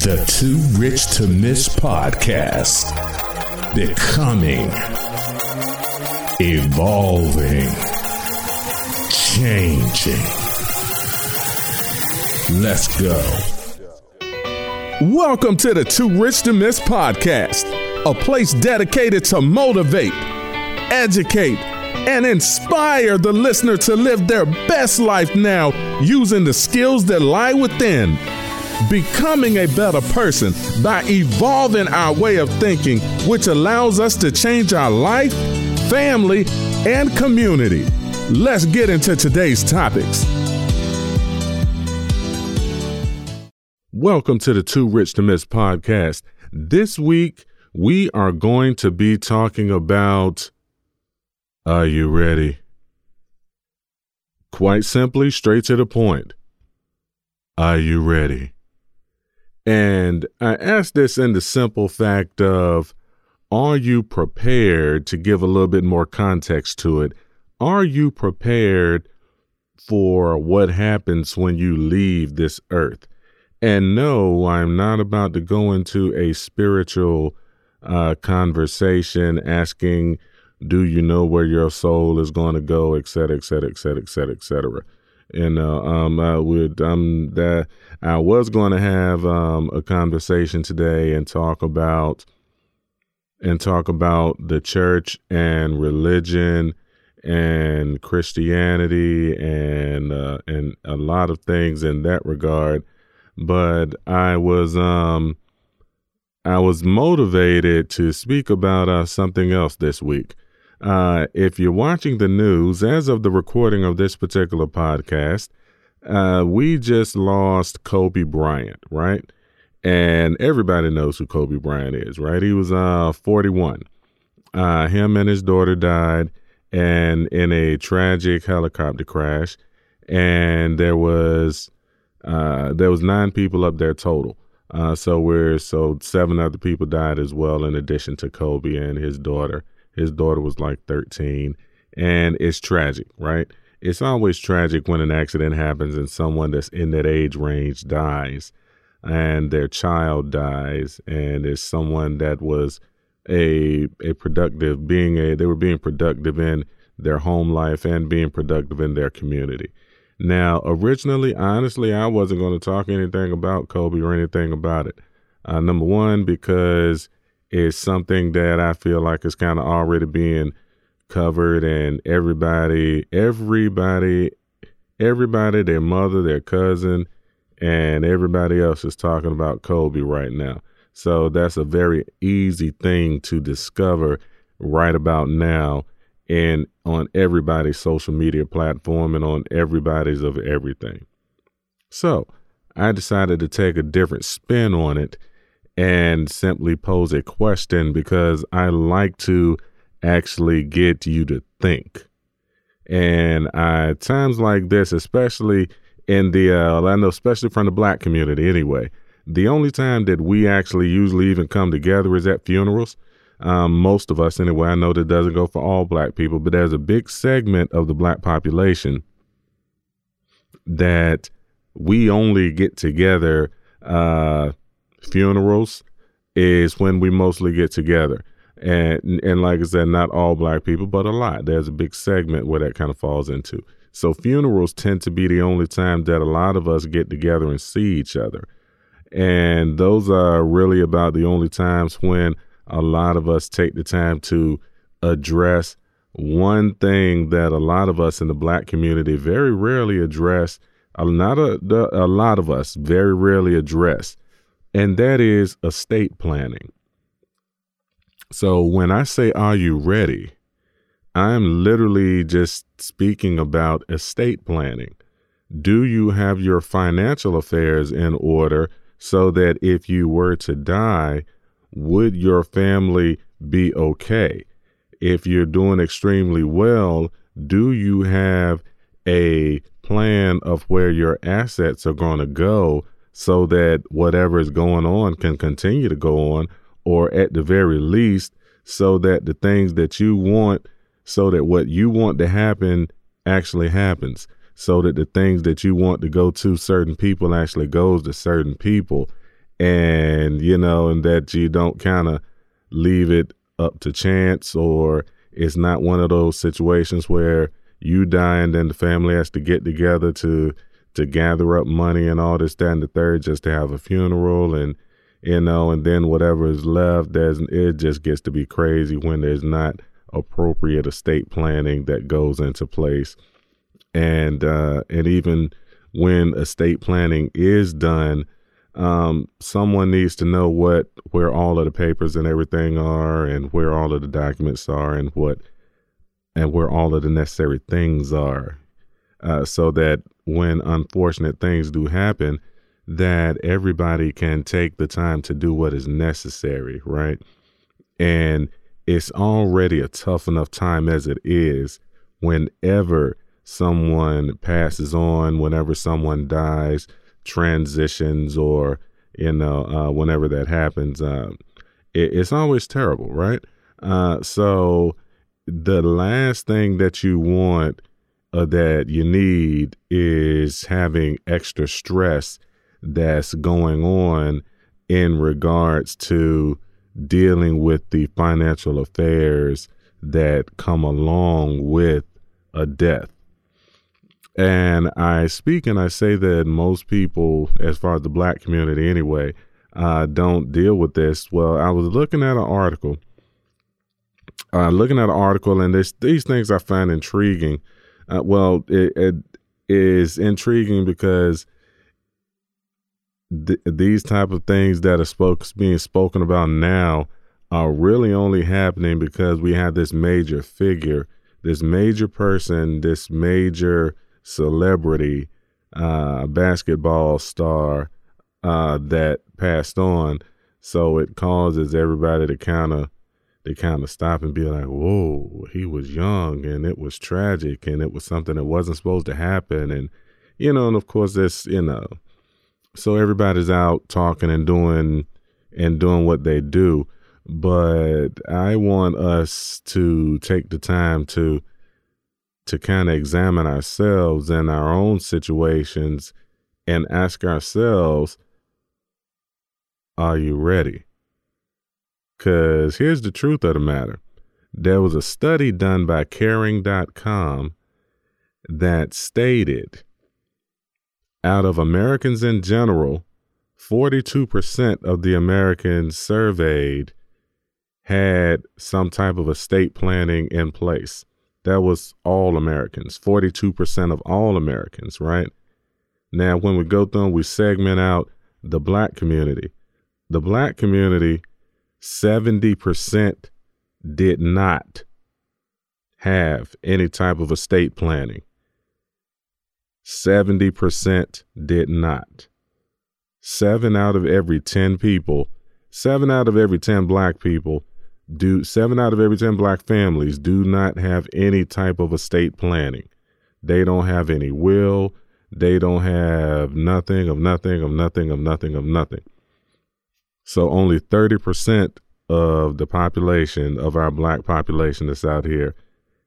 The Too Rich to Miss podcast. Becoming, evolving, changing. Let's go. Welcome to the Too Rich to Miss podcast, a place dedicated to motivate, educate, and inspire the listener to live their best life now using the skills that lie within. Becoming a better person by evolving our way of thinking, which allows us to change our life, family, and community. Let's get into today's topics. Welcome to the Too Rich to Miss podcast. This week, we are going to be talking about, are you ready? Quite simply, straight to the point. Are you ready? And I ask this in the simple fact of, are you prepared to give a little bit more context to it? Are you prepared for what happens when you leave this earth? And no, I'm not about to go into a spiritual conversation asking, do you know where your soul is going to go, et cetera, et cetera, et cetera, et cetera, et cetera. And I was going to have a conversation today and talk about the church and religion and Christianity and a lot of things in that regard. But I was motivated to speak about something else this week. If you're watching the news, as of the recording of this particular podcast, we just lost Kobe Bryant, right? And everybody knows who Kobe Bryant is, right? He was 41. Him and his daughter died in a tragic helicopter crash, and there was 9 people up there total. So 7 other people died as well, in addition to Kobe and his daughter. His daughter was like 13, and it's tragic, right? It's always tragic when an accident happens and someone that's in that age range dies, and their child dies, and it's someone that was being productive in their home life and being productive in their community. Now, originally, honestly, I wasn't going to talk anything about Kobe or anything about it. Number one, because it's something that I feel like is kind of already being covered, and everybody, their mother, their cousin, and everybody else is talking about Kobe right now. So that's a very easy thing to discover right about now, and on everybody's social media platform and on everybody's of everything. So I decided to take a different spin on it and simply pose a question, because I like to actually get you to think. And times like this, especially in the, I know especially from the Black community anyway, the only time that we actually usually even come together is at funerals. Most of us anyway. I know that doesn't go for all Black people, but there's a big segment of the Black population that we only get together. Funerals is when we mostly get together. And like I said, not all Black people, but a lot. There's a big segment where that kind of falls into. So funerals tend to be the only time that a lot of us get together and see each other. And those are really about the only times when a lot of us take the time to address one thing that a lot of us in the Black community very rarely address. A lot of us very rarely address, and that is estate planning. So when I say, are you ready? I'm literally just speaking about estate planning. Do you have your financial affairs in order so that if you were to die, would your family be okay? If you're doing extremely well, do you have a plan of where your assets are going to go so that whatever is going on can continue to go on, or at the very least, so that the things that you want, so that what you want to happen actually happens, so that the things that you want to go to certain people actually goes to certain people, and, you know, and that you don't kind of leave it up to chance, or it's not one of those situations where you die and then the family has to get together to gather up money and all this, that, and the third, just to have a funeral, and, you know, and then whatever is left, it just gets to be crazy when there's not appropriate estate planning that goes into place. And even when estate planning is done, someone needs to know where all of the papers and everything are, and where all of the documents are, and where all of the necessary things are, so that when unfortunate things do happen, that everybody can take the time to do what is necessary, right? And it's already a tough enough time as it is whenever someone passes on, whenever someone dies, transitions, or, you know, whenever that happens, it's always terrible, right? So the last thing that you want, that you need, is having extra stress that's going on in regards to dealing with the financial affairs that come along with a death. And I speak and I say that most people, as far as the Black community anyway, don't deal with this. Well, I was looking at an article, and these things I find intriguing. Well, it is intriguing because these type of things that are being spoken about now are really only happening because we have this major figure, this major person, this major celebrity, basketball star, that passed on. So it causes everybody to kind of stop and be like, whoa, he was young and it was tragic and it was something that wasn't supposed to happen. And, you know, and of course this, you know, so everybody's out talking and doing what they do. But I want us to take the time to kind of examine ourselves and our own situations and ask ourselves, are you ready? Because here's the truth of the matter. There was a study done by caring.com that stated out of Americans in general, 42% of the Americans surveyed had some type of estate planning in place. That was all Americans, 42% of all Americans, right? Now, when we go through and we segment out the Black community, 70% did not have any type of estate planning. 70% did not. 7 out of every 10 Black people, 7 out of every 10 Black families do not have any type of estate planning. They don't have any will. They don't have nothing. So only 30% of the population, of our Black population that's out here,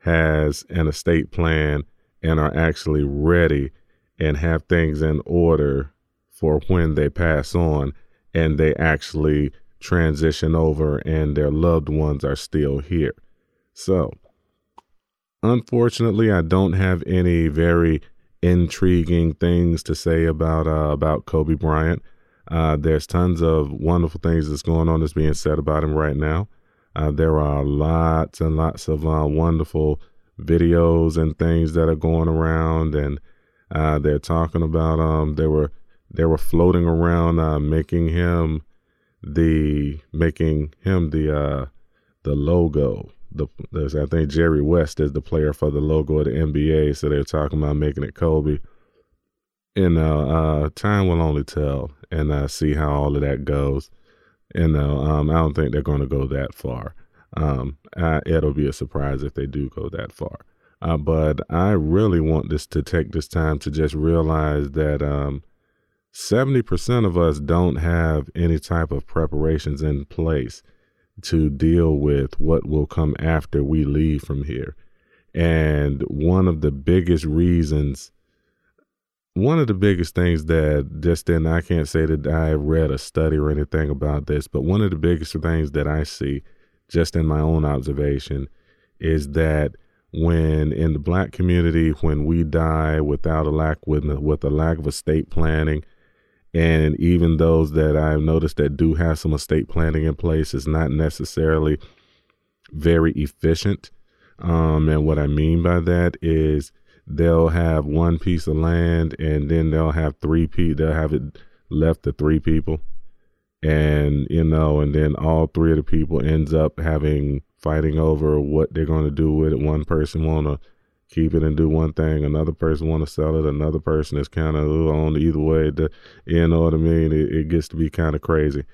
has an estate plan and are actually ready and have things in order for when they pass on and they actually transition over and their loved ones are still here. So, unfortunately, I don't have any very intriguing things to say about Kobe Bryant. There's tons of wonderful things that's going on that's being said about him right now. There are lots and lots of wonderful videos and things that are going around, and they're talking about they were floating around making him the logo. I think Jerry West is the player for the logo of the NBA, so they're talking about making it Kobe. And time will only tell, and see how all of that goes. And I don't think they're going to go that far. It'll be a surprise if they do go that far. But I really want this to take this time to just realize that 70% of us don't have any type of preparations in place to deal with what will come after we leave from here. And one of the biggest reasons One of the biggest things that just then, I can't say that I read a study or anything about this, but one of the biggest things that I see just in my own observation is that when in the black community, when we die with a lack of estate planning, and even those that I've noticed that do have some estate planning in place is not necessarily very efficient. And what I mean by that is, they'll have one piece of land and then they'll have it left to three people. And, and then all three of the people ends up fighting over what they're going to do with it. One person want to keep it and do one thing. Another person want to sell it. Another person is kind of on either way. You know what I mean? It gets to be kind of crazy.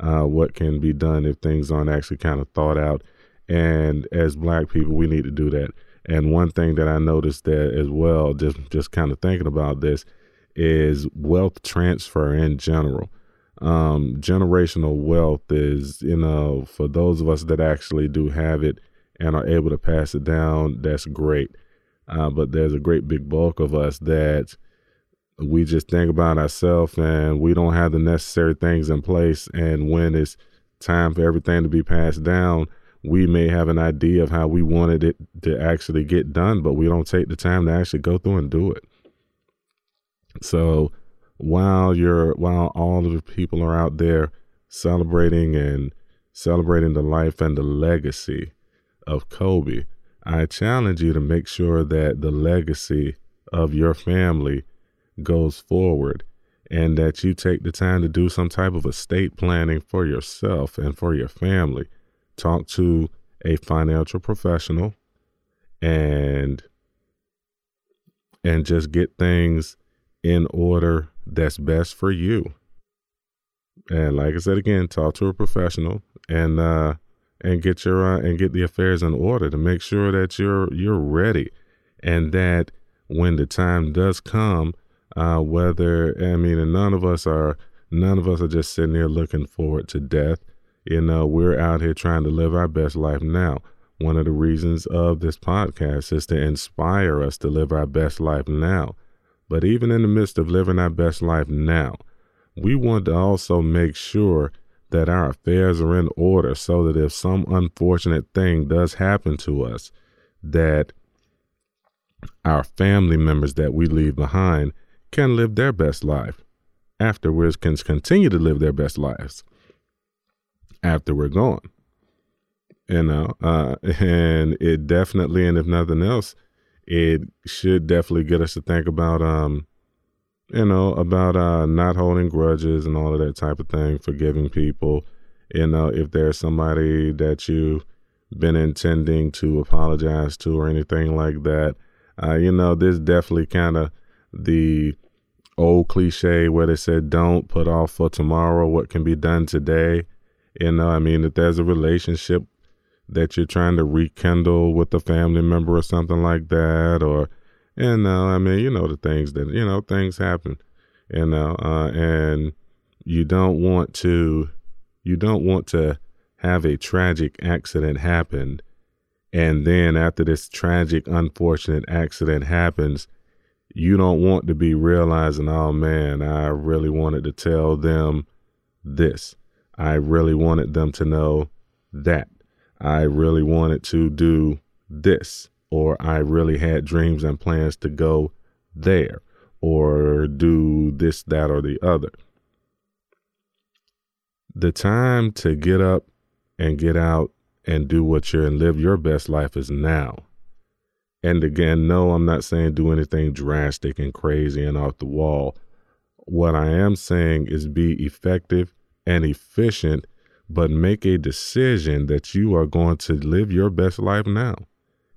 What can be done if things aren't actually kind of thought out. And as black people, we need to do that. And one thing that I noticed that as well, just kind of thinking about this, is wealth transfer in general. Generational wealth is, for those of us that actually do have it and are able to pass it down, that's great. But there's a great big bulk of us that we just think about ourselves and we don't have the necessary things in place. And when it's time for everything to be passed down, we may have an idea of how we wanted it to actually get done, but we don't take the time to actually go through and do it. So while all of the people are out there celebrating the life and the legacy of Kobe, I challenge you to make sure that the legacy of your family goes forward and that you take the time to do some type of estate planning for yourself and for your family. Talk to a financial professional and just get things in order that's best for you. And like I said again, talk to a professional and get the affairs in order to make sure that you're ready, and that when the time does come, none of us are just sitting there looking forward to death. We're out here trying to live our best life now. One of the reasons of this podcast is to inspire us to live our best life now. But even in the midst of living our best life now, we want to also make sure that our affairs are in order so that if some unfortunate thing does happen to us, that our family members that we leave behind can live their best life. Afterwards, can continue to live their best lives after we're gone, and it definitely, and if nothing else, it should definitely get us to think about, not holding grudges and all of that type of thing, forgiving people. If there's somebody that you've been intending to apologize to or anything like that, this definitely kind of the old cliche where they said, don't put off for tomorrow what can be done today. If there's a relationship that you're trying to rekindle with a family member or something like that, the things that, things happen, and you don't want to have a tragic accident happen. And then after this tragic, unfortunate accident happens, you don't want to be realizing, oh man, I really wanted to tell them this. I really wanted them to know that. I really wanted to do this, or I really had dreams and plans to go there, or do this, that, or the other. The time to get up and get out and do and live your best life is now. And again, no, I'm not saying do anything drastic and crazy and off the wall. What I am saying is be effective and efficient, but make a decision that you are going to live your best life now,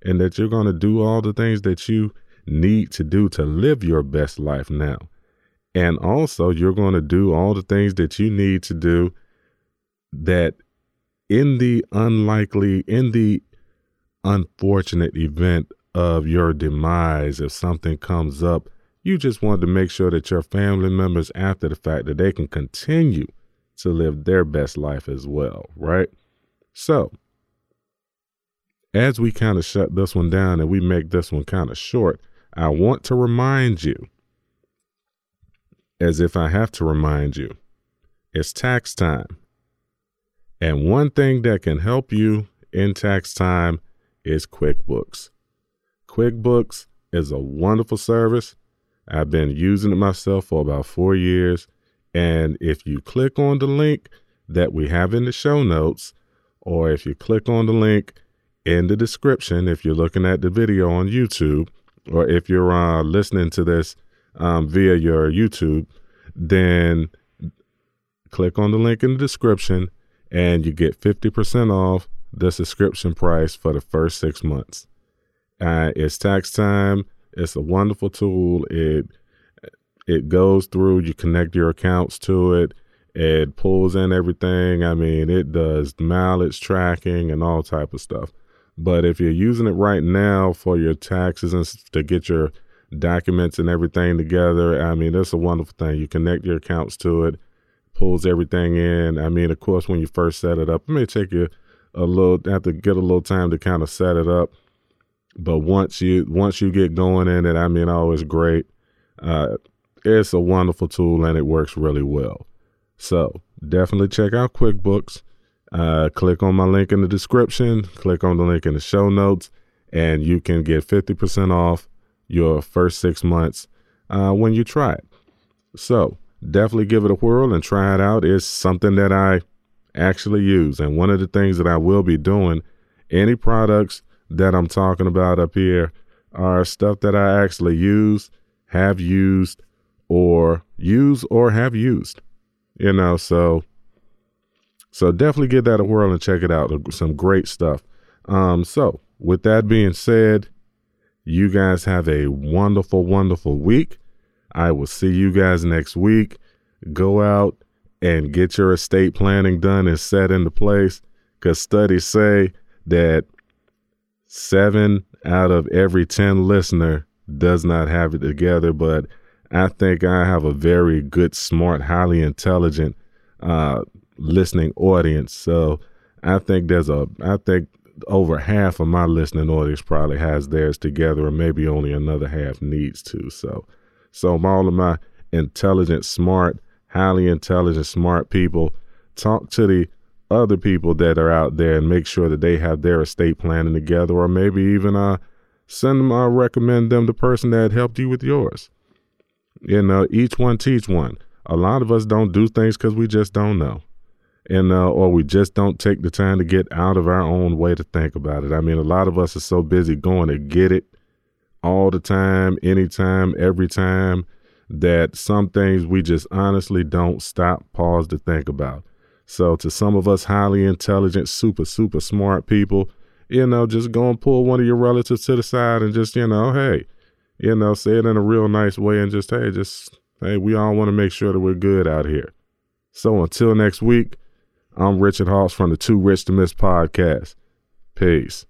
and that you're going to do all the things that you need to do to live your best life now. And also you're going to do all the things that you need to do that in the unfortunate event of your demise, if something comes up, you just want to make sure that your family members after the fact that they can continue to live their best life as well, right? So, as we kind of shut this one down and we make this one kind of short, I want to remind you as if I have to remind you. It's tax time. And one thing that can help you in tax time is QuickBooks. QuickBooks is a wonderful service. I've been using it myself for about 4 years. And if you click on the link that we have in the show notes, or if you click on the link in the description, if you're looking at the video on YouTube, or if you're listening to this via your YouTube, then click on the link in the description and you get 50% off the subscription price for the first 6 months. It's tax time. It's a wonderful tool. It goes through, you connect your accounts to it. It pulls in everything. I mean, it does mileage tracking and all type of stuff. But if you're using it right now for your taxes and to get your documents and everything together, I mean, that's a wonderful thing. You connect your accounts to it, pulls everything in. I mean, of course, when you first set it up, it may take you a little time to kind of set it up. But once you get going in it, I mean, always great. It's a wonderful tool and it works really well. So definitely check out QuickBooks. Click on my link in the description, click on the link in the show notes, and you can get 50% off your first 6 months when you try it. So definitely give it a whirl and try it out. It's something that I actually use. And one of the things that I will be doing, any products that I'm talking about up here are stuff that I actually use, have used, or use or have used, you know, so definitely give that a whirl and check it out. Some great stuff. So with that being said, you guys have a wonderful, wonderful week. I will see you guys next week. Go out and get your estate planning done and set into place, because studies say that 7 out of every 10 listener does not have it together, but I think I have a very good, smart, highly intelligent listening audience. So I think over half of my listening audience probably has theirs together, and maybe only another half needs to. So all of my intelligent, smart, highly intelligent, smart people, talk to the other people that are out there and make sure that they have their estate planning together, or maybe even recommend them the person that helped you with yours. You know, each one teach one. A lot of us don't do things because we just don't know, and or we just don't take the time to get out of our own way to think about it. I mean, a lot of us are so busy going to get it all the time, anytime, every time, that some things we just honestly don't stop, pause to think about. So to some of us highly intelligent, super, super smart people, you know, just go and pull one of your relatives to the side and just, you know, hey, you know, say it in a real nice way and just, hey, we all want to make sure that we're good out here. So until next week, I'm Richard Hawks from the Too Rich to Miss podcast. Peace.